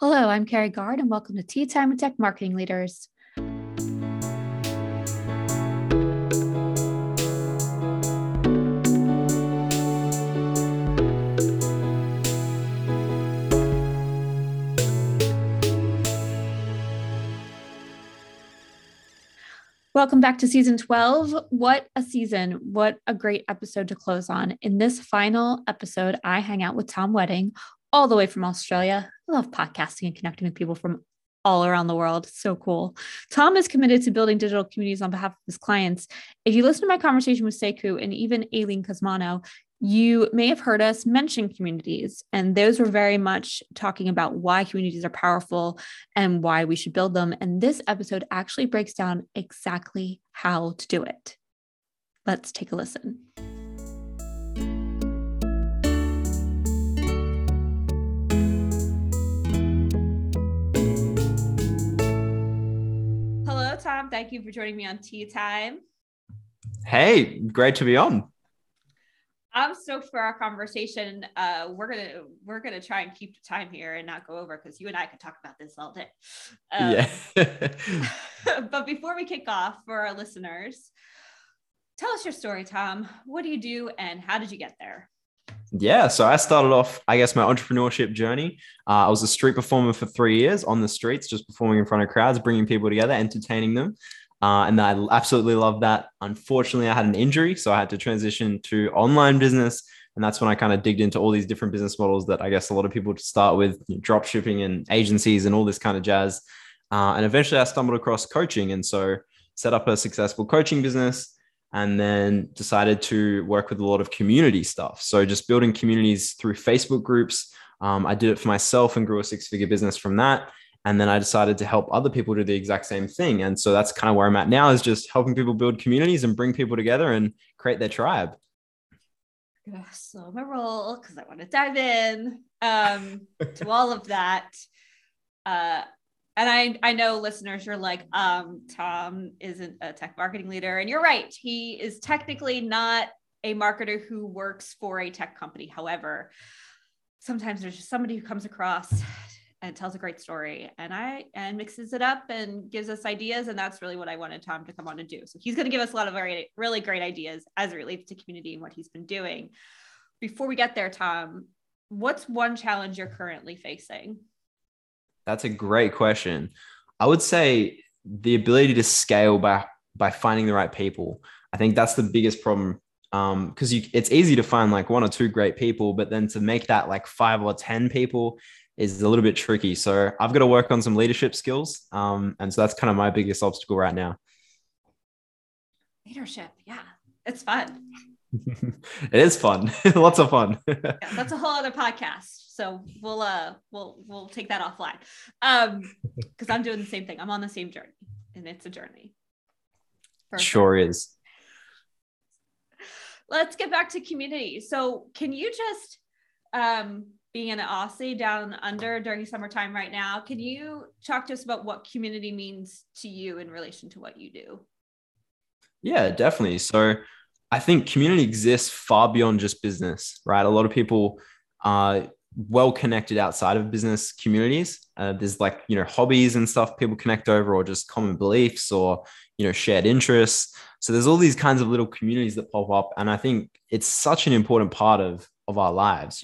Hello, I'm Carrie Gard, and welcome to Tea Time with Tech Marketing Leaders. Welcome back to season 12. What a season. What a great episode to close on. In this final episode, I hang out with Tom Wedding, all the way from Australia. I love podcasting and connecting with people from all around the world. So cool. Tom is committed to building digital communities on behalf of his clients. If you listen to my conversation with Sekou and even Eileen Kosmano, you may have heard us mention communities, and those were very much talking about why communities are powerful and why we should build them. And this episode actually breaks down exactly how to do it. Let's take a listen. Hello, Tom. Thank you for joining me on Tea Time. Hey, great to be on. I'm stoked for our conversation. We're gonna try and keep the time here and not go over because you and I could talk about this all day. But before we kick off, for our listeners, tell us your story, Tom. What do you do, and how did you get there? Yeah, so I started off, I guess, my entrepreneurship journey. I was a street performer for 3 years on the streets, just performing in front of crowds, bringing people together, entertaining them. And I absolutely love that. Unfortunately, I had an injury, so I had to transition to online business. And that's when I kind of digged into all these different business models that I guess a lot of people start with, drop shipping and agencies and all this kind of jazz. And eventually I stumbled across coaching. And so set up a successful coaching business and then decided to work with a lot of community stuff. So just building communities through Facebook groups. I did it for myself and grew a six-figure business from that. And then I decided to help other people do the exact same thing. And so that's kind of where I'm at now, is just helping people build communities and bring people together and create their tribe. Gosh, slow my roll because I want to dive in to all of that. And I know listeners, you're like, Tom isn't a tech marketing leader. And you're right. He is technically not a marketer who works for a tech company. However, sometimes there's just somebody who comes across and tells a great story and mixes it up and gives us ideas. And that's really what I wanted Tom to come on and do. So he's going to give us a lot of really great ideas as it relates to community and what he's been doing. Before we get there, Tom, what's one challenge you're currently facing? That's a great question. I would say the ability to scale by finding the right people. I think that's the biggest problem. Because it's easy to find like one or two great people, but then to make that like 5 or 10 people is a little bit tricky. So I've got to work on some leadership skills. And so that's kind of my biggest obstacle right now. Leadership. Yeah. It's fun. It is fun. Lots of fun. Yeah, that's a whole other podcast. So we'll take that offline. Cause I'm doing the same thing. I'm on the same journey, and it's a journey. Sure is. Let's get back to community. So can you just, being an Aussie down under during summertime right now, can you talk to us about what community means to you in relation to what you do? Yeah, definitely. So I think community exists far beyond just business, right? A lot of people are well connected outside of business communities. There's like, hobbies and stuff people connect over, or just common beliefs or, shared interests. So there's all these kinds of little communities that pop up. And I think it's such an important part of our lives,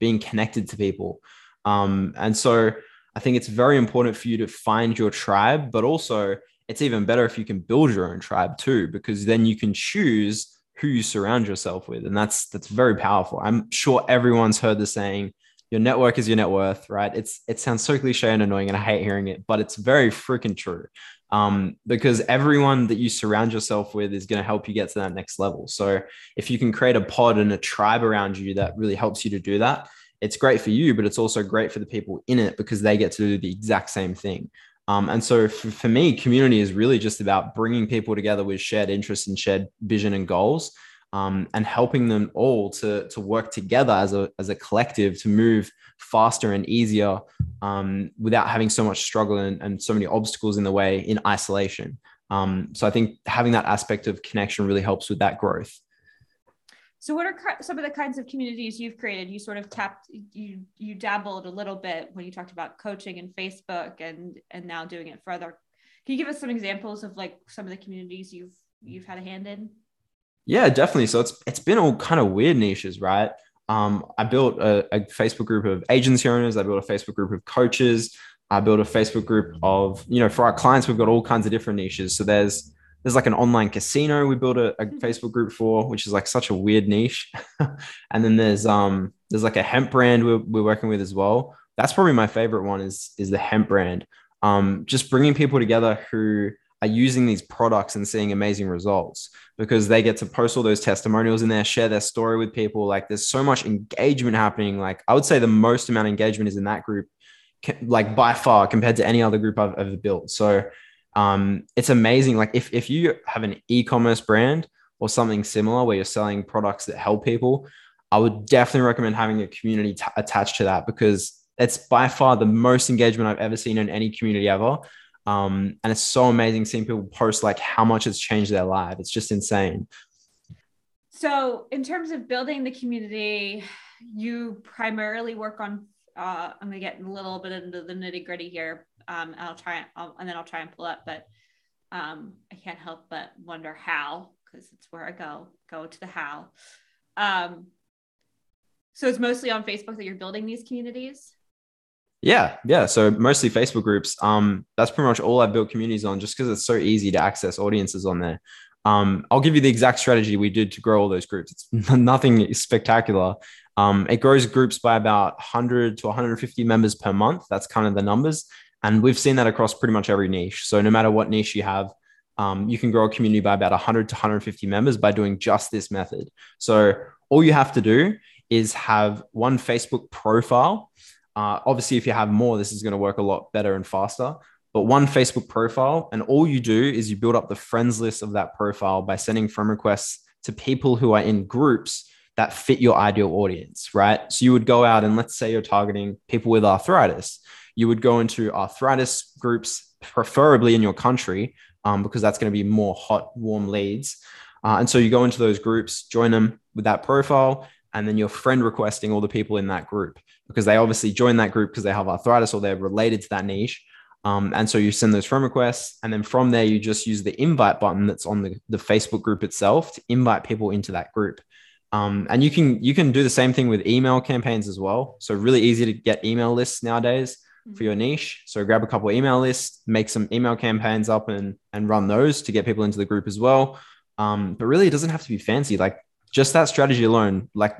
being connected to people. And so I think it's very important for you to find your tribe, but also it's even better if you can build your own tribe too, because then you can choose who you surround yourself with. And that's very powerful. I'm sure everyone's heard the saying, your network is your net worth, right? It sounds so cliche and annoying, and I hate hearing it, but it's very freaking true. Because everyone that you surround yourself with is going to help you get to that next level. So if you can create a pod and a tribe around you that really helps you to do that, it's great for you, but it's also great for the people in it because they get to do the exact same thing. And so for me, community is really just about bringing people together with shared interests and shared vision and goals, and helping them all to work together as a collective to move faster and easier, without having so much struggle and so many obstacles in the way in isolation. So I think having that aspect of connection really helps with that growth. So what are some of the kinds of communities you've created? You sort of you dabbled a little bit when you talked about coaching and Facebook and now doing it further. Can you give us some examples of like some of the communities you've had a hand in? Yeah, definitely. So it's been all kind of weird niches, right? I built a Facebook group of agency owners. I built a Facebook group of coaches. I built a Facebook group of, you know, for our clients, we've got all kinds of different niches. So there's like an online casino we built a Facebook group for, which is like such a weird niche. And then there's like a hemp brand we're working with as well. That's probably my favorite one is the hemp brand. Just bringing people together who are using these products and seeing amazing results, because they get to post all those testimonials in there, share their story with people. Like there's so much engagement happening. Like I would say the most amount of engagement is in that group, like by far compared to any other group I've ever built. So it's amazing. Like if you have an e-commerce brand or something similar where you're selling products that help people, I would definitely recommend having a community attached to that, because it's by far the most engagement I've ever seen in any community ever. And it's so amazing seeing people post like how much it's changed their life. It's just insane. So in terms of building the community, you primarily work on, I'm going to get a little bit into the nitty gritty here. I'll try and pull up, but I can't help but wonder how, because it's where I go to the how. So it's mostly on Facebook that you're building these communities? Yeah. So mostly Facebook groups. That's pretty much all I've built communities on, just because it's so easy to access audiences on there. I'll give you the exact strategy we did to grow all those groups. It's nothing spectacular. It grows groups by about 100 to 150 members per month. That's kind of the numbers. And we've seen that across pretty much every niche. So no matter what niche you have, you can grow a community by about 100 to 150 members by doing just this method. So all you have to do is have one Facebook profile. Obviously, if you have more, this is going to work a lot better and faster. But one Facebook profile, and all you do is you build up the friends list of that profile by sending friend requests to people who are in groups that fit your ideal audience, right? So you would go out and let's say you're targeting people with arthritis. You would go into arthritis groups, preferably in your country, because that's going to be more hot, warm leads. And so you go into those groups, join them with that profile, and then you're friend requesting all the people in that group, because they obviously join that group because they have arthritis or they're related to that niche. And so you send those friend requests, and then from there, you just use the invite button that's on the Facebook group itself to invite people into that group. And you can do the same thing with email campaigns as well. So really easy to get email lists nowadays for your niche. So grab a couple of email lists, make some email campaigns up and run those to get people into the group as well. But really, it doesn't have to be fancy. Like just that strategy alone, like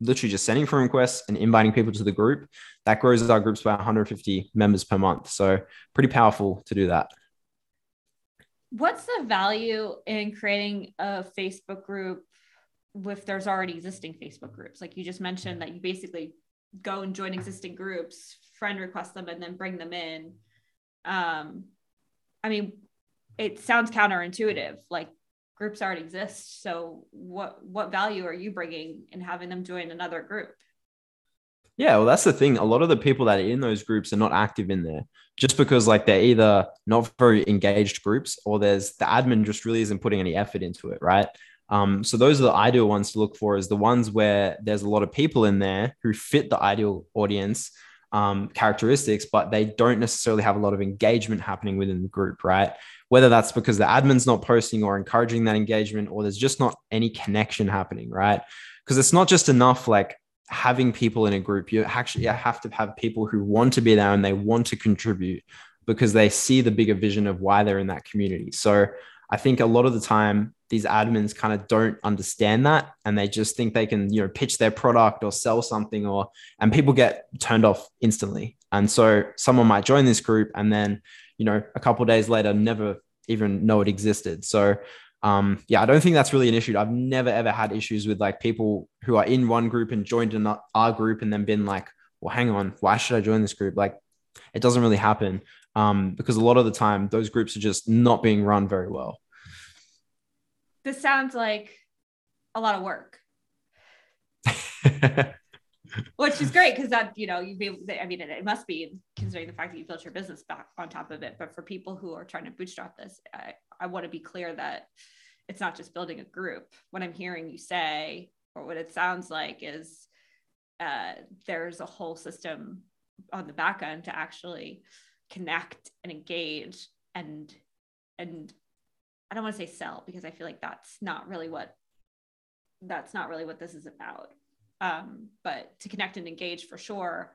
literally just sending friend requests and inviting people to the group, that grows our groups by 150 members per month. So pretty powerful to do that. What's the value in creating a Facebook group if there's already existing Facebook groups? Like you just mentioned that you basically go and join existing groups, friend request them, and then bring them in. I mean, it sounds counterintuitive, like groups already exist. So what value are you bringing in having them join another group? Yeah, well, that's the thing. A lot of the people that are in those groups are not active in there, just because like they're either not very engaged groups, or there's the admin just really isn't putting any effort into it, right? So those are the ideal ones to look for, is the ones where there's a lot of people in there who fit the ideal audience characteristics, but they don't necessarily have a lot of engagement happening within the group, right? Whether that's because the admin's not posting or encouraging that engagement, or there's just not any connection happening, right? Because it's not just enough like having people in a group. You actually have to have people who want to be there and they want to contribute because they see the bigger vision of why they're in that community. So I think a lot of the time these admins kind of don't understand that, and they just think they can, you know, pitch their product or sell something, and people get turned off instantly. And so someone might join this group and then, you know, a couple of days later, never even know it existed. So yeah, I don't think that's really an issue. I've never, ever had issues with like people who are in one group and joined our group and then been like, well, hang on, why should I join this group? Like it doesn't really happen. Because a lot of the time those groups are just not being run very well. This sounds like a lot of work, which is great, because that, you know, you'd be able to, I mean, it must be, considering the fact that you built your business back on top of it. But for people who are trying to bootstrap this, I want to be clear that it's not just building a group. What I'm hearing you say or what it sounds like is there's a whole system on the back end to actually connect and engage and I don't want to say sell, because I feel like that's not really what this is about. But to connect and engage for sure,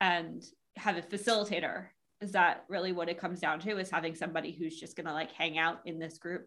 and have a facilitator. Is that really what it comes down to, is having somebody who's just going to like hang out in this group?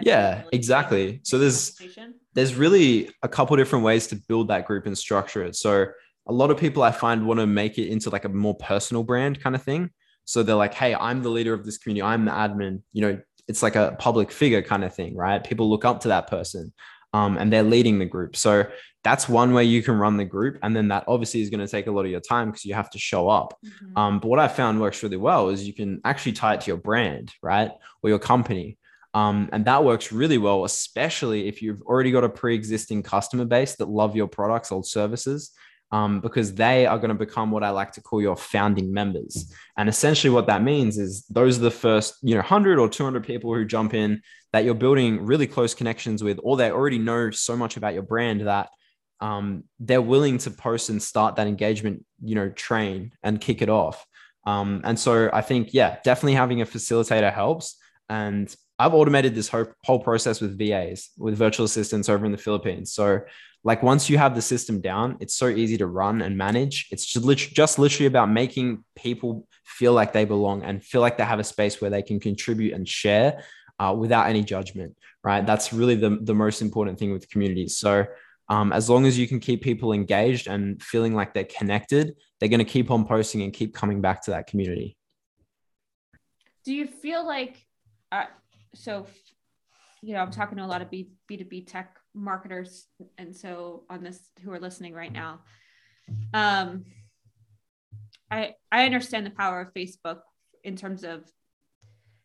Yeah, really exactly. So there's really a couple different ways to build that group and structure it. So a lot of people I find want to make it into like a more personal brand kind of thing. So they're like, hey, I'm the leader of this community. I'm the admin, you know, it's like a public figure kind of thing, right? People look up to that person and they're leading the group. So that's one way you can run the group. And then that obviously is going to take a lot of your time because you have to show up. Mm-hmm. But what I found works really well is you can actually tie it to your brand, right? Or your company. And that works really well, especially if you've already got a pre-existing customer base that love your products or services. Because they are going to become what I like to call your founding members. And essentially what that means is those are the first, 100 or 200 people who jump in that you're building really close connections with, or they already know so much about your brand that they're willing to post and start that engagement, train and kick it off. And so I think, definitely having a facilitator helps. And I've automated this whole process with VAs, with virtual assistants over in the Philippines. So like once you have the system down, it's so easy to run and manage. It's just literally about making people feel like they belong and feel like they have a space where they can contribute and share without any judgment, right? That's really the most important thing with communities. So as long as you can keep people engaged and feeling like they're connected, they're going to keep on posting and keep coming back to that community. Do you feel like... I'm talking to a lot of B2B tech marketers. And so on this, who are listening right now, I understand the power of Facebook in terms of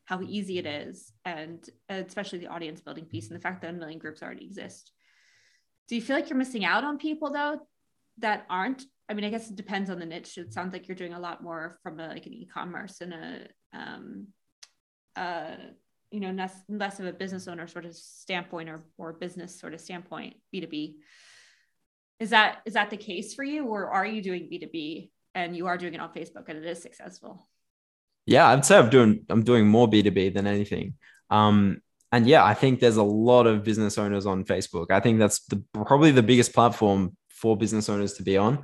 how easy it is, and especially the audience building piece and the fact that a million groups already exist. Do you feel like you're missing out on people though that aren't? I mean, I guess it depends on the niche. It sounds like you're doing a lot more from an e-commerce and less of a business owner sort of standpoint or business sort of standpoint, B2B. Is that the case for you, or are you doing B2B and you are doing it on Facebook and it is successful? Yeah, I'd say I'm doing more B2B than anything. And yeah, I think there's a lot of business owners on Facebook. I think that's probably the biggest platform for business owners to be on.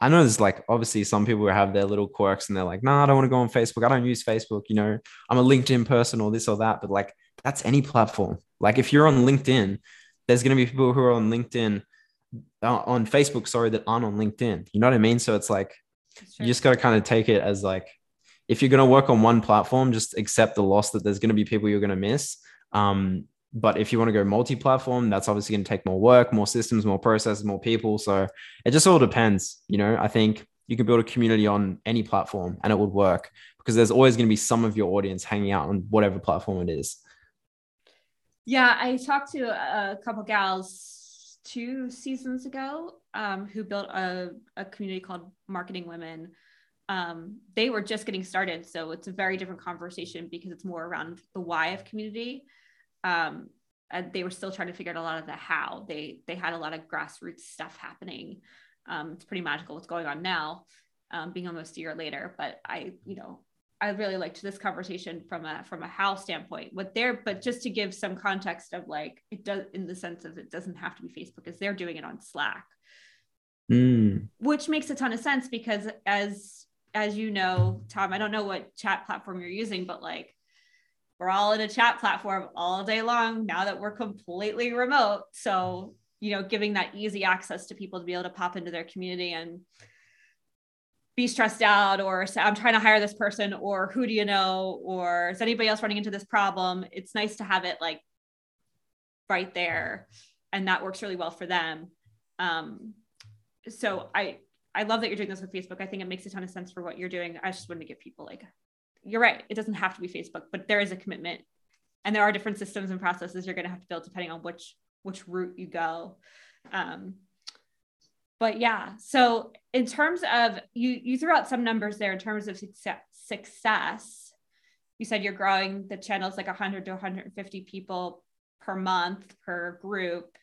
I know there's like, obviously some people who have their little quirks and they're like, no, I don't want to go on Facebook. I don't use Facebook. I'm a LinkedIn person or this or that, but like, that's any platform. Like if you're on LinkedIn, there's going to be people who are on LinkedIn, on Facebook, sorry, that aren't on LinkedIn. You know what I mean? So it's like, you just got to kind of take it as like, if you're going to work on one platform, just accept the loss that there's going to be people you're going to miss. But if you want to go multi-platform, that's obviously going to take more work, more systems, more processes, more people. So it just all depends. I think you can build a community on any platform and it would work, because there's always going to be some of your audience hanging out on whatever platform it is. Yeah. I talked to a couple gals 2 seasons ago who built a community called Marketing Women. They were just getting started. So it's a very different conversation because it's more around the why of community. And they were still trying to figure out a lot of the how. They had a lot of grassroots stuff happening. It's pretty magical what's going on now, being almost a year later. But I really liked this conversation from a how standpoint. But just to give some context of like, it does, in the sense of it doesn't have to be Facebook, because they're doing it on Slack, which makes a ton of sense, because as you know, Tom, I don't know what chat platform you're using, but like, we're all in a chat platform all day long now that we're completely remote. So, giving that easy access to people to be able to pop into their community and be stressed out, or say, I'm trying to hire this person, or who do you know, or is anybody else running into this problem? It's nice to have it like right there. And that works really well for them. So I love that you're doing this with Facebook. I think it makes a ton of sense for what you're doing. I just wanted to give people like, you're right, it doesn't have to be Facebook, but there is a commitment, and there are different systems and processes you're going to have to build depending on which route you go. But yeah, so in terms of, you threw out some numbers there in terms of success. You said you're growing the channels like 100 to 150 people per month, per group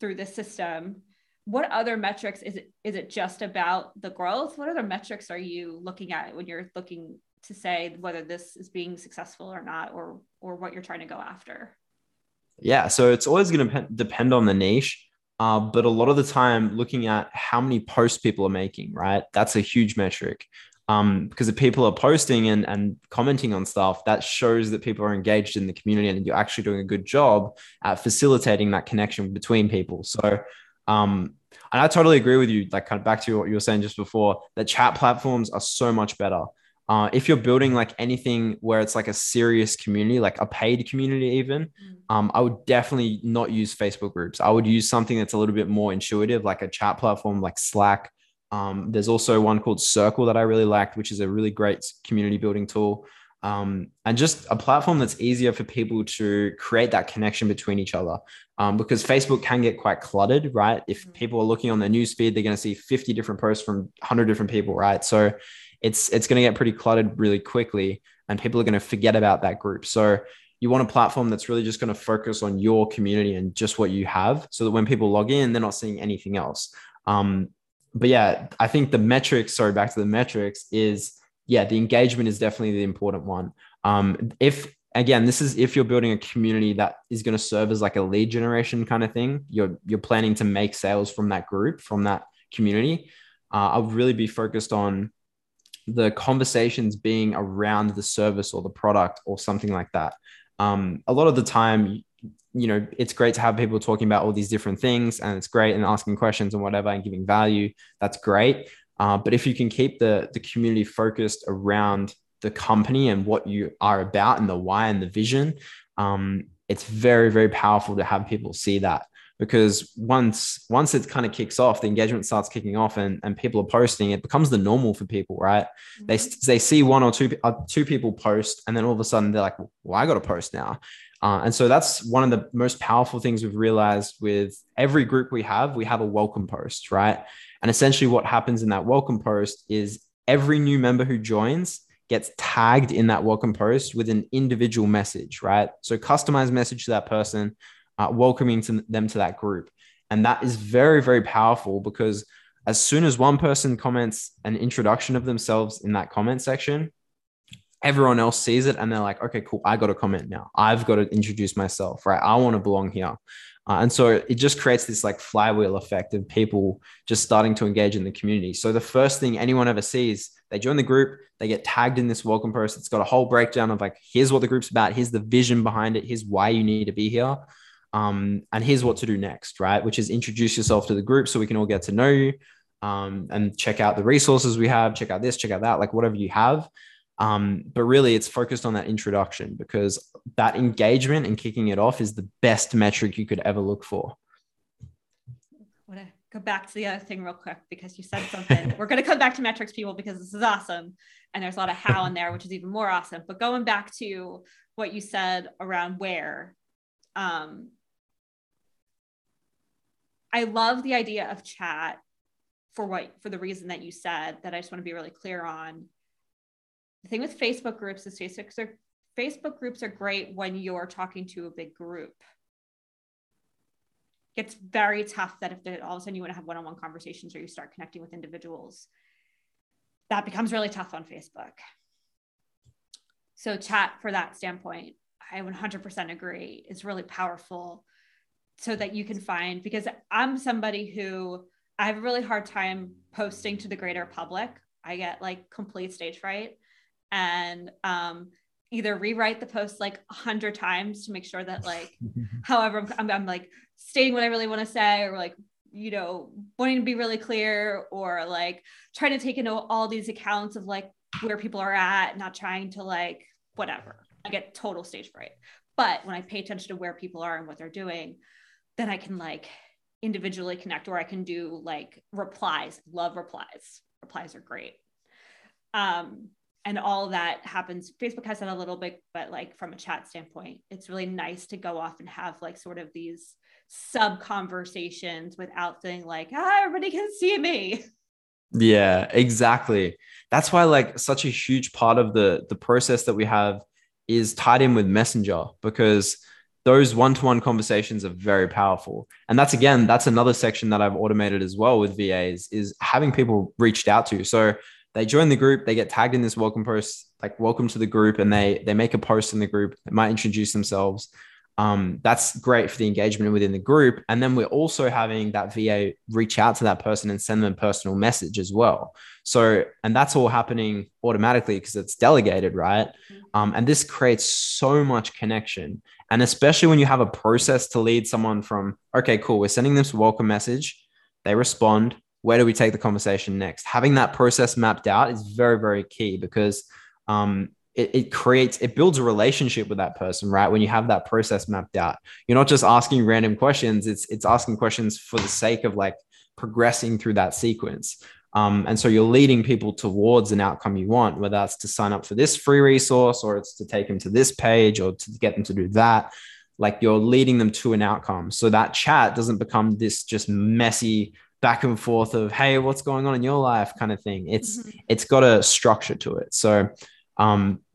through the system. What other metrics, is it just about the growth? What other metrics are you looking at when you're looking to say whether this is being successful or not, or what you're trying to go after? Yeah, so it's always going to depend on the niche. But a lot of the time, looking at how many posts people are making, right? That's a huge metric. Because if people are posting and commenting on stuff, that shows that people are engaged in the community and you're actually doing a good job at facilitating that connection between people. So, and I totally agree with you, like kind of back to what you were saying just before, that chat platforms are so much better. If you're building like anything where it's like a serious community, like a paid community even, I would definitely not use Facebook groups. I would use something that's a little bit more intuitive, like a chat platform like Slack. There's also one called Circle that I really liked, which is a really great community building tool. And just a platform that's easier for people to create that connection between each other. Because Facebook can get quite cluttered, right? If people are looking on their newsfeed, they're going to see 50 different posts from 100 different people, right? So it's going to get pretty cluttered really quickly and people are going to forget about that group. So you want a platform that's really just going to focus on your community and just what you have so that when people log in, they're not seeing anything else. But yeah, I think the metrics, sorry, back to the metrics is, yeah, the engagement is definitely the important one. If, again, this is if you're building a community that is going to serve as like a lead generation kind of thing, you're planning to make sales from that group, from that community. I'll really be focused on the conversations being around the service or the product or something like that. A lot of the time, you know, it's great to have people talking about all these different things and it's great and asking questions and whatever and giving value. That's great. But if you can keep the community focused around the company and what you are about and the why and the vision, it's very, very powerful to have people see that, because once it kind of kicks off, the engagement starts kicking off and people are posting, it becomes the normal for people, right? Mm-hmm. They see one or two people post and then all of a sudden they're like, well, I got to post now. And so that's one of the most powerful things we've realized with every group we have a welcome post, right? And essentially what happens in that welcome post is every new member who joins gets tagged in that welcome post with an individual message, right? So customized message to that person, welcoming them to that group. And that is very, very powerful because as soon as one person comments an introduction of themselves in that comment section, everyone else sees it and they're like, okay, cool. I got to comment now. I've got to introduce myself, right? I want to belong here. And so it just creates this like flywheel effect of people just starting to engage in the community. So the first thing anyone ever sees, they join the group, they get tagged in this welcome post. It's got a whole breakdown of like, here's what the group's about. Here's the vision behind it. Here's why you need to be here. And here's what to do next, right? Which is introduce yourself to the group so we can all get to know you and check out the resources we have, check out this, check out that, like whatever you have. But really it's focused on that introduction because that engagement and kicking it off is the best metric you could ever look for. I want to go back to the other thing real quick because you said something. We're going to come back to metrics, people, because this is awesome. And there's a lot of how in there, which is even more awesome. But going back to what you said around where, I love the idea of chat for the reason that you said that I just want to be really clear on. The thing with Facebook groups is Facebook groups are great when you're talking to a big group. It's very tough that if all of a sudden you want to have one-on-one conversations or you start connecting with individuals, that becomes really tough on Facebook. So chat for that standpoint, I 100% agree, is really powerful so that you can find, because I'm somebody who I have a really hard time posting to the greater public. I get like complete stage fright. And either rewrite the post like 100 times to make sure that like, however, I'm like stating what I really want to say, or like, you know, wanting to be really clear, or like trying to take into all these accounts of like where people are at, not trying to like, whatever. I get total stage fright. But when I pay attention to where people are and what they're doing, then I can like individually connect, or I can do like replies. Love replies. Replies are great. And all that happens. Facebook has that a little bit, but like from a chat standpoint, it's really nice to go off and have like sort of these sub conversations without saying like, everybody can see me. Yeah, exactly. That's why like such a huge part of the process that we have is tied in with Messenger, because those one-to-one conversations are very powerful. And that's, again, that's another section that I've automated as well with VAs, is having people reached out to. So they join the group, they get tagged in this welcome post, like welcome to the group, and they make a post in the group. They might introduce themselves. That's great for the engagement within the group. And then we're also having that VA reach out to that person and send them a personal message as well. So, and that's all happening automatically because it's delegated, right? And this creates so much connection. And especially when you have a process to lead someone from, okay, cool, we're sending this welcome message, they respond, where do we take the conversation next? Having that process mapped out is very, very key, because it builds a relationship with that person, right? When you have that process mapped out, you're not just asking random questions. It's asking questions for the sake of like progressing through that sequence. And so you're leading people towards an outcome you want, whether that's to sign up for this free resource, or it's to take them to this page, or to get them to do that. Like, you're leading them to an outcome. So that chat doesn't become this just messy back and forth of, hey, what's going on in your life kind of thing. It's got a structure to it. So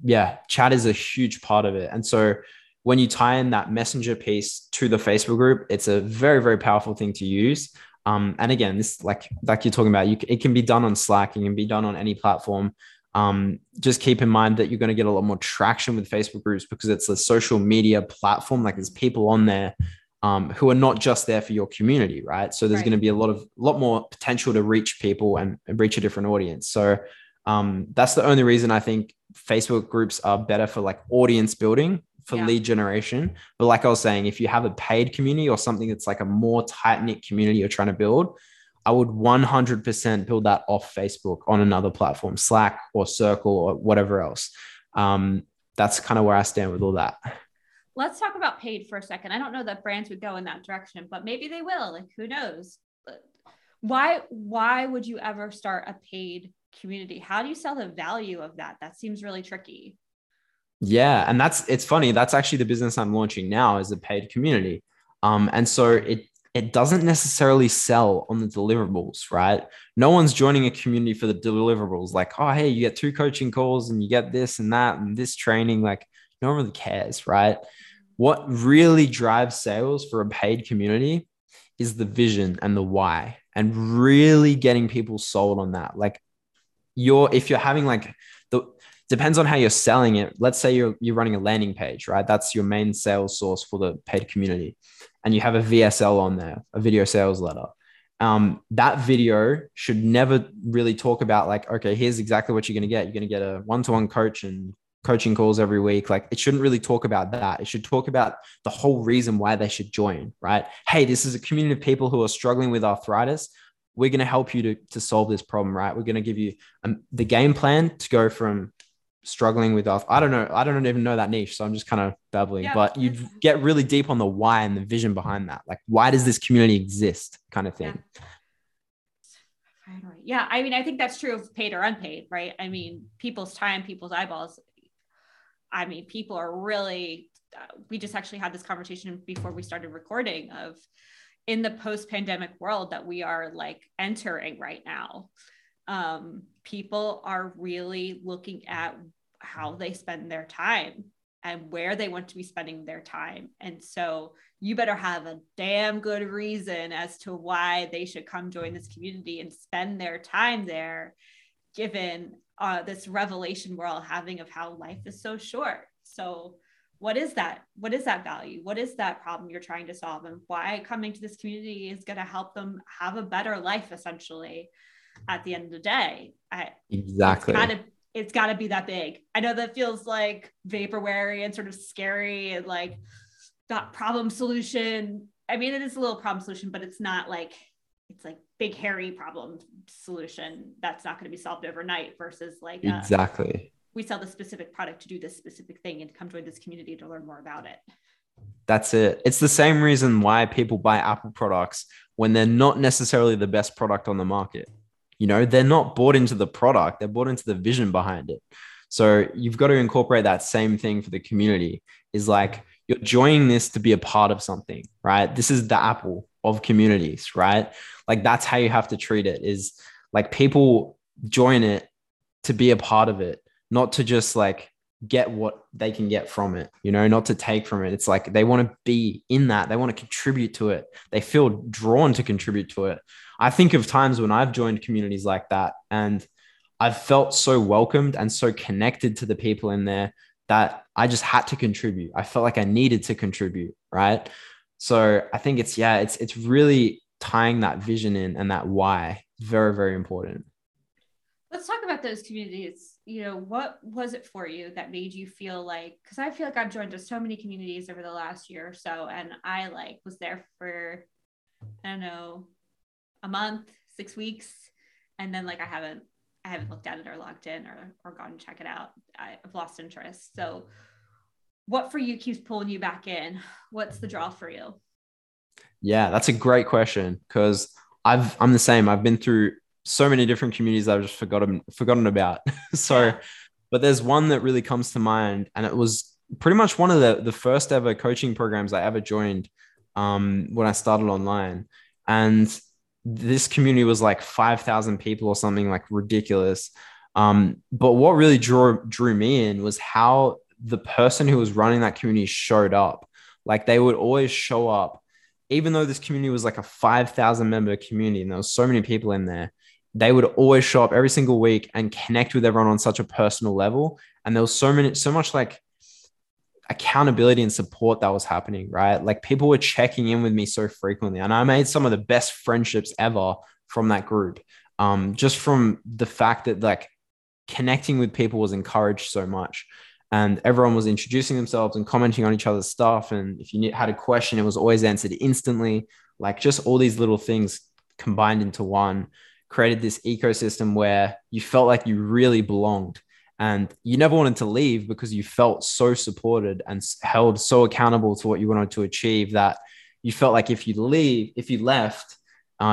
yeah, chat is a huge part of it. And so when you tie in that messenger piece to the Facebook group, it's a very, very powerful thing to use. And again, this, like you're talking about, it can be done on Slack, it can be done on any platform. Just keep in mind that you're going to get a lot more traction with Facebook groups because it's a social media platform. Like, there's people on there who are not just there for your community, right? So there's going to be a lot more potential to reach people and reach a different audience. So that's the only reason I think Facebook groups are better for like audience building, for lead generation. But like I was saying, if you have a paid community or something that's like a more tight-knit community you're trying to build, I would 100% build that off Facebook on another platform, Slack or Circle or whatever else. That's kind of where I stand with all that. Let's talk about paid for a second. I don't know that brands would go in that direction, but maybe they will. Like, who knows? Why would you ever start a paid community? How do you sell the value of that? That seems really tricky. Yeah. And it's funny. That's actually the business I'm launching now, is a paid community. And so it doesn't necessarily sell on the deliverables, right? No one's joining a community for the deliverables. Like, oh, hey, you get 2 coaching calls and you get this and that and this training. Like, no one really cares, right? What really drives sales for a paid community is the vision and the why, and really getting people sold on that. Like, if you're having depends on how you're selling it. Let's say you're running a landing page, right? That's your main sales source for the paid community. And you have a VSL on there, a video sales letter. That video should never really talk about like, okay, here's exactly what you're going to get. You're going to get a one-to-one coach and coaching calls every week. Like, it shouldn't really talk about that. It should talk about the whole reason why they should join, right? Hey, this is a community of people who are struggling with arthritis. We're going to help you to solve this problem, right? We're going to give you the game plan to go from struggling with I don't even know that niche, so I'm just kind of babbling, but you get really deep on the why and the vision behind that. Like, why does this community exist kind of thing? Yeah. I mean, I think that's true of paid or unpaid, right? I mean, people's time, people's eyeballs. I mean, people are really, we just actually had this conversation before we started recording of, in the post-pandemic world that we are like entering right now, people are really looking at how they spend their time and where they want to be spending their time. And so you better have a damn good reason as to why they should come join this community and spend their time there, given this revelation we're all having of how life is so short. So what is that? What is that value? What is that problem you're trying to solve? And why coming to this community is going to help them have a better life, essentially, at the end of the day. Exactly. It's got to be that big. I know that feels like vaporware and sort of scary and like not problem solution. I mean, it is a little problem solution, but it's not like, it's like big, hairy problem solution that's not going to be solved overnight versus like, exactly. We sell the specific product to do this specific thing and come join this community to learn more about it. That's it. It's the same reason why people buy Apple products when they're not necessarily the best product on the market. You know, they're not bought into the product, they're bought into the vision behind it. So you've got to incorporate that same thing for the community, is like, you're joining this to be a part of something, right? This is the Apple of communities, right? Like, that's how you have to treat it, is like people join it to be a part of it, not to just like get what they can get from it, you know, not to take from it. It's like they want to be in that. They want to contribute to it. They feel drawn to contribute to it. I think of times when I've joined communities like that and I've felt so welcomed and so connected to the people in there that I just had to contribute. I felt like I needed to contribute, right? So I think it's really tying that vision in and that why. Very, very important. Let's talk about those communities. You know, what was it for you that made you feel like, because I feel like I've joined just so many communities over the last year or so, and I like was there for, I don't know, a month, 6 weeks. And then like, I haven't looked at it or logged in or gone to check it out. I've lost interest. So what for you keeps pulling you back in? What's the draw for you? Yeah, that's a great question. Cause I'm the same. I've been through so many different communities that I've just forgotten about. So, but there's one that really comes to mind, and it was pretty much one of the first ever coaching programs I ever joined when I started online. And this community was like 5,000 people or something like ridiculous. But what really drew me in was how the person who was running that community showed up. Like they would always show up, even though this community was like a 5,000 member community and there was so many people in there, they would always show up every single week and connect with everyone on such a personal level. And there was so much like accountability and support that was happening, right? Like people were checking in with me so frequently, and I made some of the best friendships ever from that group. Just from the fact that like connecting with people was encouraged so much, and everyone was introducing themselves and commenting on each other's stuff. And if you had a question, it was always answered instantly. Like just all these little things combined into one created this ecosystem where you felt like you really belonged. And you never wanted to leave because you felt so supported and held so accountable to what you wanted to achieve that you felt like if you left,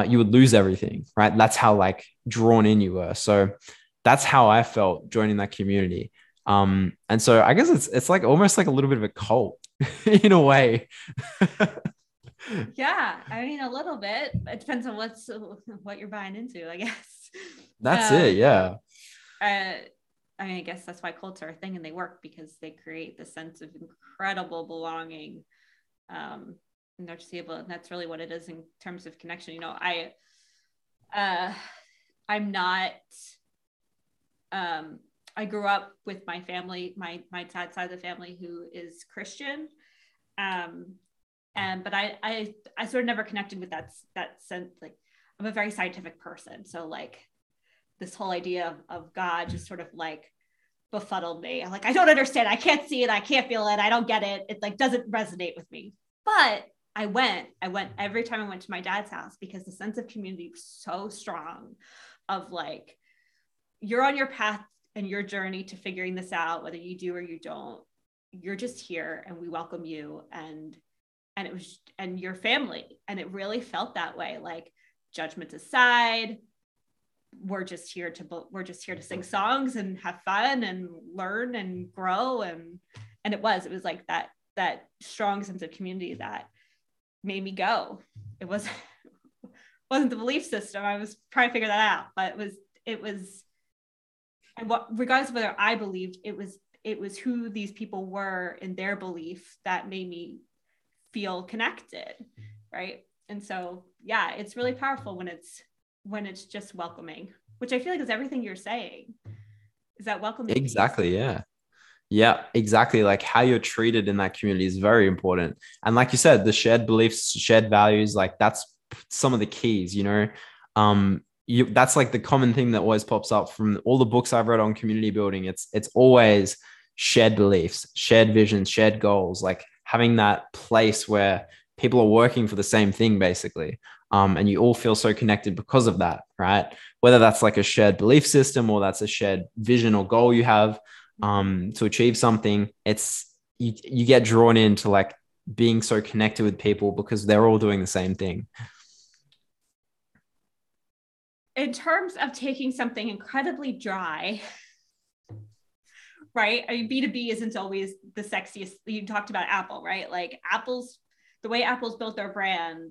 you would lose everything, right? That's how like drawn in you were. So that's how I felt joining that community. And so I guess it's like almost like a little bit of a cult in a way. Yeah. I mean, a little bit. It depends on what you're buying into, I guess. That's it. Yeah. I mean, I guess that's why cults are a thing and they work, because they create this sense of incredible belonging. And they're just able, and that's really what it is in terms of connection. You know, I grew up with my family, my dad's side of the family who is Christian. But I sort of never connected with that sense. Like I'm a very scientific person. So like, this whole idea of God just sort of like befuddled me. I'm like, I don't understand. I can't see it. I can't feel it. I don't get it. It like doesn't resonate with me. But I went every time I went to my dad's house, because the sense of community was so strong of like, you're on your path and your journey to figuring this out, whether you do or you don't, you're just here and we welcome you. And it was, and your family. And it really felt that way. Like judgments aside, we're just here to sing songs and have fun and learn and grow. And it was like that strong sense of community that made me go. It wasn't the belief system. I was trying to figure that out, but it was, and what, regardless of whether I believed, it was who these people were in their belief that made me feel connected. Right. And so, yeah, it's really powerful when it's just welcoming, which I feel like is everything you're saying, is that welcoming. Exactly. Piece. Yeah. Yeah, exactly. Like how you're treated in that community is very important. And like you said, the shared beliefs, shared values, like that's some of the keys, you know, that's like the common thing that always pops up from all the books I've read on community building. It's always shared beliefs, shared visions, shared goals, like having that place where people are working for the same thing basically. And you all feel so connected because of that, right? Whether that's like a shared belief system or that's a shared vision or goal you have to achieve something, it's you get drawn into like being so connected with people because they're all doing the same thing. In terms of taking something incredibly dry, right? I mean, B2B isn't always the sexiest. You talked about Apple, right? Like the way Apple's built their brand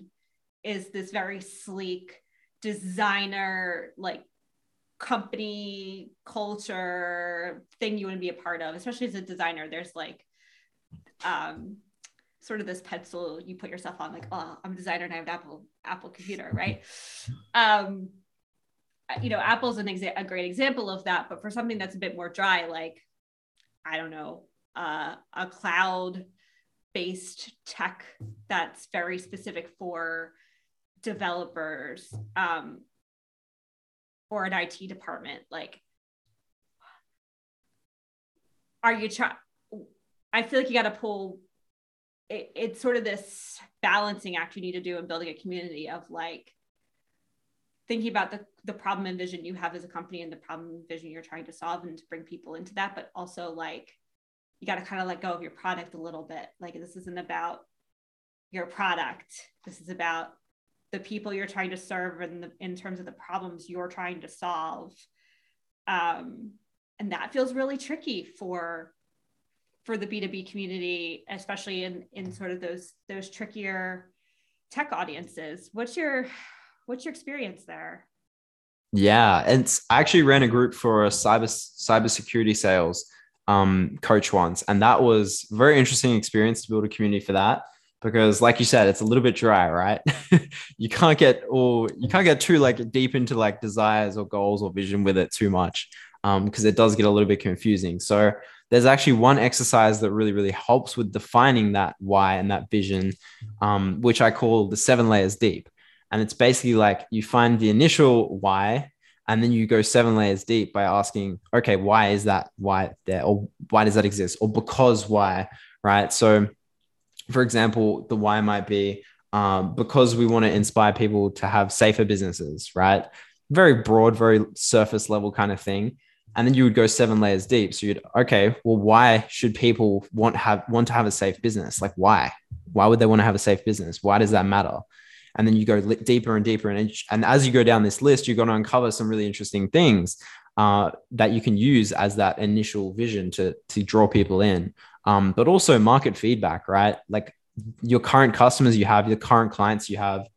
is this very sleek designer, like company culture thing you want to be a part of, especially as a designer. There's like sort of this pedestal you put yourself on, like, oh, I'm a designer and I have an Apple computer, right? You know, Apple's a great example of that, but for something that's a bit more dry, like, I don't know, a cloud-based tech that's very specific for developers, or an IT department, like, I feel like you got to pull, it's sort of this balancing act you need to do in building a community of, like, thinking about the problem and vision you have as a company and the problem and vision you're trying to solve, and to bring people into that, but also, like, you got to kind of let go of your product a little bit. Like, this isn't about your product. This is about the people you're trying to serve, and in terms of the problems you're trying to solve. And that feels really tricky for the B2B community, especially in sort of those trickier tech audiences. What's your experience there? Yeah. And I actually ran a group for a cybersecurity sales coach once. And that was a very interesting experience to build a community for that, because like you said, it's a little bit dry, right? you can't get too like deep into like desires or goals or vision with it too much, because it does get a little bit confusing. So there's actually one exercise that really, really helps with defining that why and that vision, which I call the 7 layers deep. And it's basically like you find the initial why, and then you go 7 layers deep by asking, okay, why is that why there? Or why does that exist? Or because why, right? So for example, the why might be because we want to inspire people to have safer businesses, right? Very broad, very surface level kind of thing. And then you would go 7 layers deep. So okay, well, why should people want to have a safe business? Like, why? Why would they want to have a safe business? Why does that matter? And then you go deeper and deeper. And as you go down this list, you're going to uncover some really interesting things that you can use as that initial vision to draw people in. But also market feedback, right? Like your current customers you have, your current clients you have,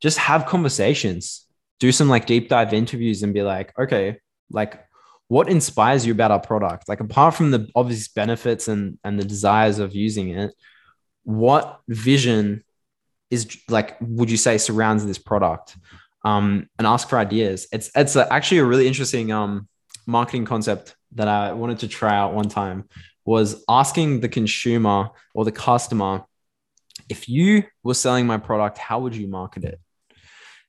just have conversations, do some like deep dive interviews and be like, okay, like, what inspires you about our product? Like, apart from the obvious benefits and the desires of using it, what vision is, like, would you say surrounds this product? And ask for ideas. It's actually a really interesting marketing concept that I wanted to try out one time, was asking the consumer or the customer, if you were selling my product, how would you market it?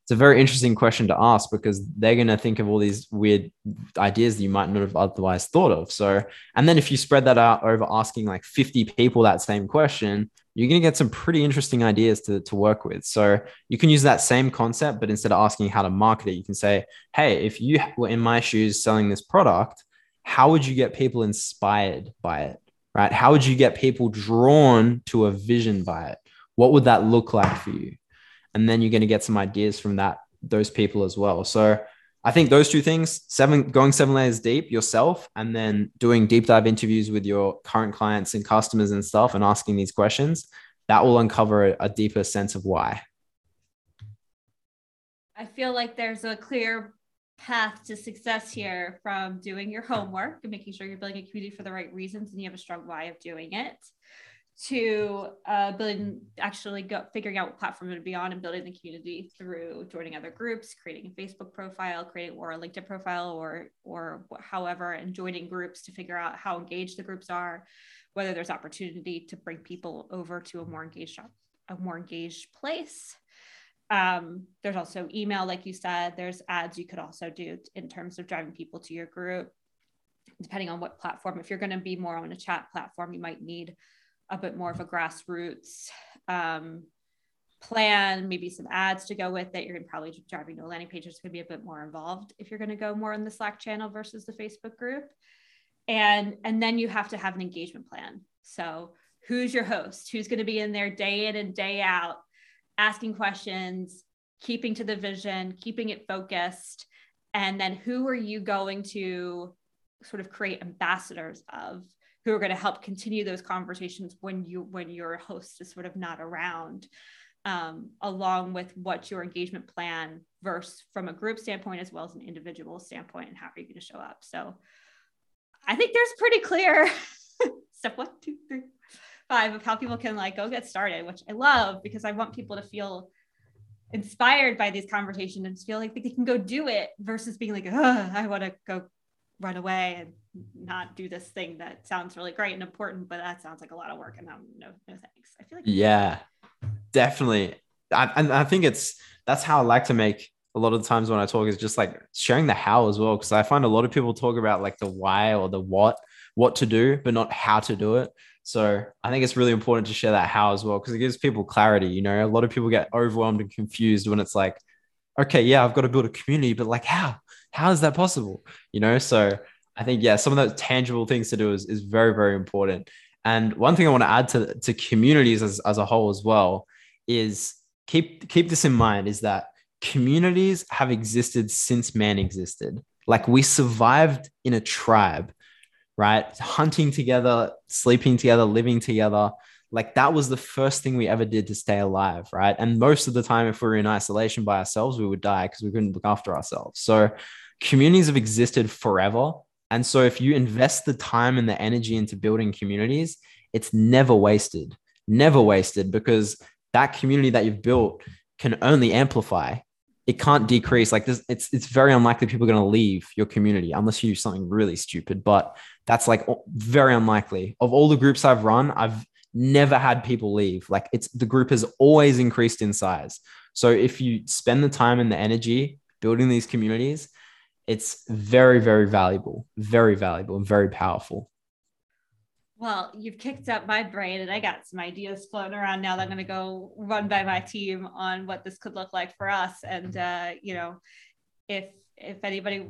It's a very interesting question to ask, because they're going to think of all these weird ideas that you might not have otherwise thought of. So, and then if you spread that out over asking like 50 people that same question, you're going to get some pretty interesting ideas to work with. So you can use that same concept, but instead of asking how to market it, you can say, hey, if you were in my shoes selling this product, how would you get people inspired by it, right? How would you get people drawn to a vision by it? What would that look like for you? And then you're going to get some ideas from those people as well. So I think those two things, going 7 layers deep yourself, and then doing deep dive interviews with your current clients and customers and stuff, and asking these questions, that will uncover a deeper sense of why. I feel like there's a clear path to success here from doing your homework and making sure you're building a community for the right reasons and you have a strong why of doing it, to figuring out what platform to be on and building the community through joining other groups, creating a Facebook profile, or a LinkedIn profile, or however, and joining groups to figure out how engaged the groups are, whether there's opportunity to bring people over to a more engaged place. There's also email, like you said, there's ads you could also do in terms of driving people to your group, depending on what platform. If you're going to be more on a chat platform, you might need a bit more of a grassroots plan, maybe some ads to go with it. You're probably driving to a landing page. It's going to be a bit more involved if you're going to go more in the Slack channel versus the Facebook group. And then you have to have an engagement plan. So who's your host? Who's going to be in there day in and day out, asking questions, keeping to the vision, keeping it focused? And then who are you going to sort of create ambassadors of, who are going to help continue those conversations when your host is sort of not around, along with what your engagement plan versus from a group standpoint as well as an individual standpoint, and how are you going to show up? So I think there's pretty clear step 1, 2, 3, 5 of how people can like go get started, which I love because I want people to feel inspired by these conversations and feel like they can go do it versus being like, oh, I want to go run away and not do this thing that sounds really great and important, but that sounds like a lot of work, and I'm no thanks. I feel like yeah, definitely. I think that's how I like to make a lot of the times when I talk, is just like sharing the how as well, because I find a lot of people talk about like the why or the what to do, but not how to do it. So I think it's really important to share that how as well, because it gives people clarity. You know, a lot of people get overwhelmed and confused when it's like, okay, yeah, I've got to build a community, but like how is that possible? You know, so I think, yeah, some of those tangible things to do is very, very important. And one thing I want to add to communities as a whole as well is keep this in mind, is that communities have existed since man existed. Like, we survived in a tribe, right? Hunting together, sleeping together, living together. Like, that was the first thing we ever did to stay alive, right? And most of the time, if we were in isolation by ourselves, we would die because we couldn't look after ourselves. So communities have existed forever. And so if you invest the time and the energy into building communities, it's never wasted, because that community that you've built can only amplify. It can't decrease. Like, this, it's very unlikely people are going to leave your community unless you do something really stupid, but that's like very unlikely. Of all the groups I've run, I've never had people leave. Like, the group has always increased in size. So if you spend the time and the energy building these communities, it's very, very valuable and very powerful. Well, you've kicked up my brain, and I got some ideas floating around now that I'm going to go run by my team on what this could look like for us. And, you know, if anybody,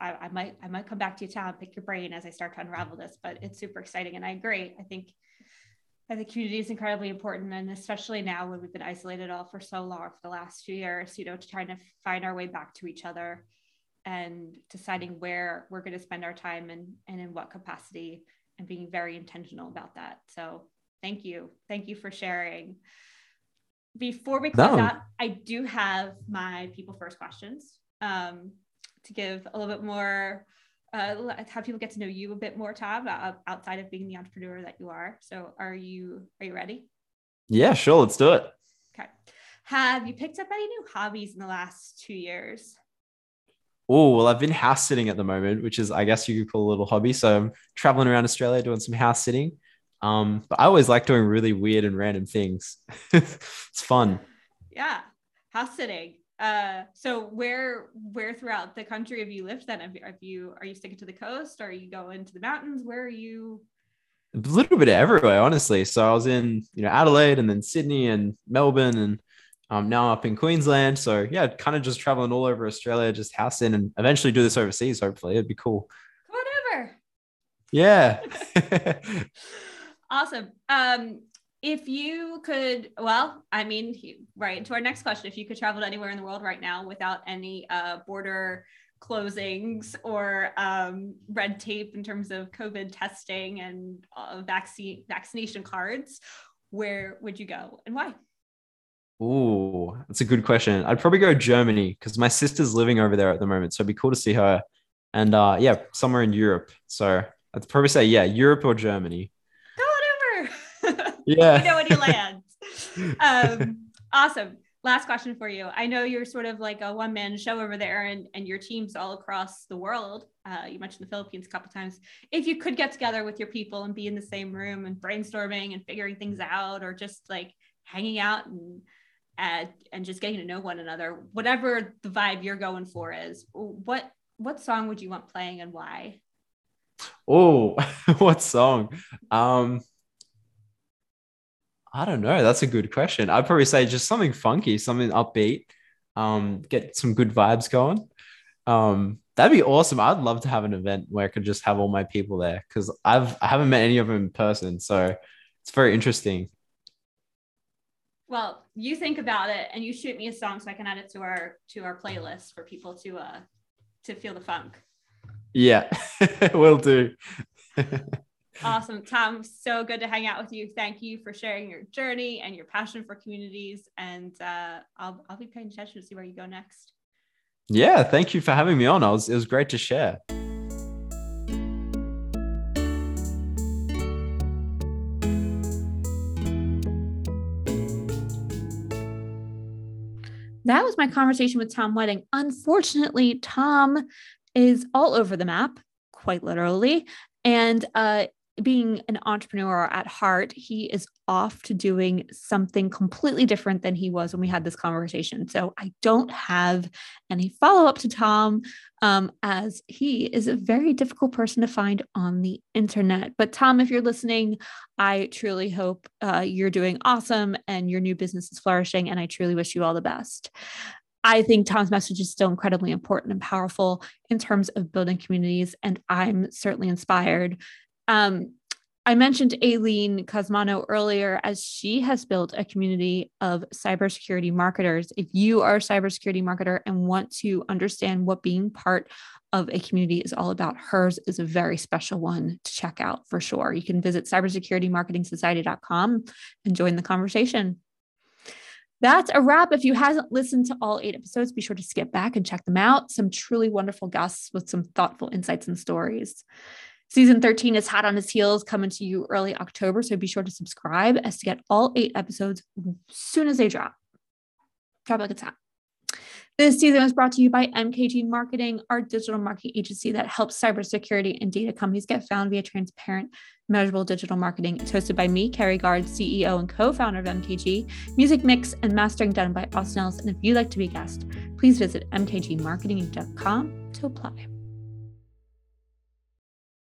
I might come back to you, Tom, pick your brain as I start to unravel this, but it's super exciting. And I agree. I think community is incredibly important. And especially now when we've been isolated all for so long for the last few years, you know, to trying to find our way back to each other and deciding where we're going to spend our time and in what capacity, and being very intentional about that. So thank you. Thank you for sharing. Before we close out, I do have my people first questions to give a little bit more, how people get to know you a bit more, Tom, outside of being the entrepreneur that you are. So are you ready? Yeah, sure. Let's do it. Okay. Have you picked up any new hobbies in the last 2 years? Oh, well, I've been house sitting at the moment, which is, I guess you could call a little hobby. So I'm traveling around Australia doing some house sitting. But I always like doing really weird and random things. It's fun. Yeah. House sitting. So where throughout the country have you lived then? Are you sticking to the coast? Are you going to the mountains? Where are you? A little bit of everywhere, honestly. So I was in, you know, Adelaide and then Sydney and Melbourne, and now up in Queensland. So yeah, kind of just traveling all over Australia, just house in, and eventually do this overseas. Hopefully it'd be cool. Whatever. Yeah. Awesome. If you could, right into our next question, if you could travel to anywhere in the world right now without any border closings or red tape in terms of COVID testing and vaccination cards, where would you go and why? Ooh, that's a good question. I'd probably go Germany because my sister's living over there at the moment. So it'd be cool to see her. And yeah, somewhere in Europe. So I'd probably say, yeah, Europe or Germany. Go whatever. Yeah. You know when you land. Awesome. Last question for you. I know you're sort of like a one-man show over there, and your team's all across the world. You mentioned the Philippines a couple of times. If you could get together with your people and be in the same room and brainstorming and figuring things out, or just like hanging out and just getting to know one another, whatever the vibe you're going for is, what song would you want playing and why? Oh, what song? I don't know. That's a good question. I'd probably say just something funky, something upbeat, get some good vibes going. That'd be awesome. I'd love to have an event where I could just have all my people there, because I haven't met any of them in person. So it's very interesting. Well, you think about it and you shoot me a song so I can add it to our playlist for people to feel the funk. Yeah, will do. Awesome, Tom. So good to hang out with you. Thank you for sharing your journey and your passion for communities. And I'll be paying attention to see where you go next. Yeah, thank you for having me on. It was great to share. That was my conversation with Tom Wedding. Unfortunately, Tom is all over the map, quite literally. And being an entrepreneur at heart, he is off to doing something completely different than he was when we had this conversation. So I don't have any follow-up to Tom, as he is a very difficult person to find on the internet. But Tom, if you're listening, I truly hope you're doing awesome and your new business is flourishing. And I truly wish you all the best. I think Tom's message is still incredibly important and powerful in terms of building communities. And I'm certainly inspired. I mentioned Eileen Kosmano earlier, as she has built a community of cybersecurity marketers. If you are a cybersecurity marketer and want to understand what being part of a community is all about, hers is a very special one to check out for sure. You can visit cybersecuritymarketingsociety.com and join the conversation. That's a wrap. If you haven't listened to all 8 episodes, be sure to skip back and check them out. Some truly wonderful guests with some thoughtful insights and stories. Season 13 is hot on its heels, coming to you early October, so be sure to subscribe as to get all 8 episodes as soon as they drop. Drop like it's hot. This season was brought to you by MKG Marketing, our digital marketing agency that helps cybersecurity and data companies get found via transparent, measurable digital marketing. It's hosted by me, Carrie Gard, CEO and co-founder of MKG. Music mix and mastering done by Austin Ellis. And if you'd like to be a guest, please visit mkgmarketing.com to apply.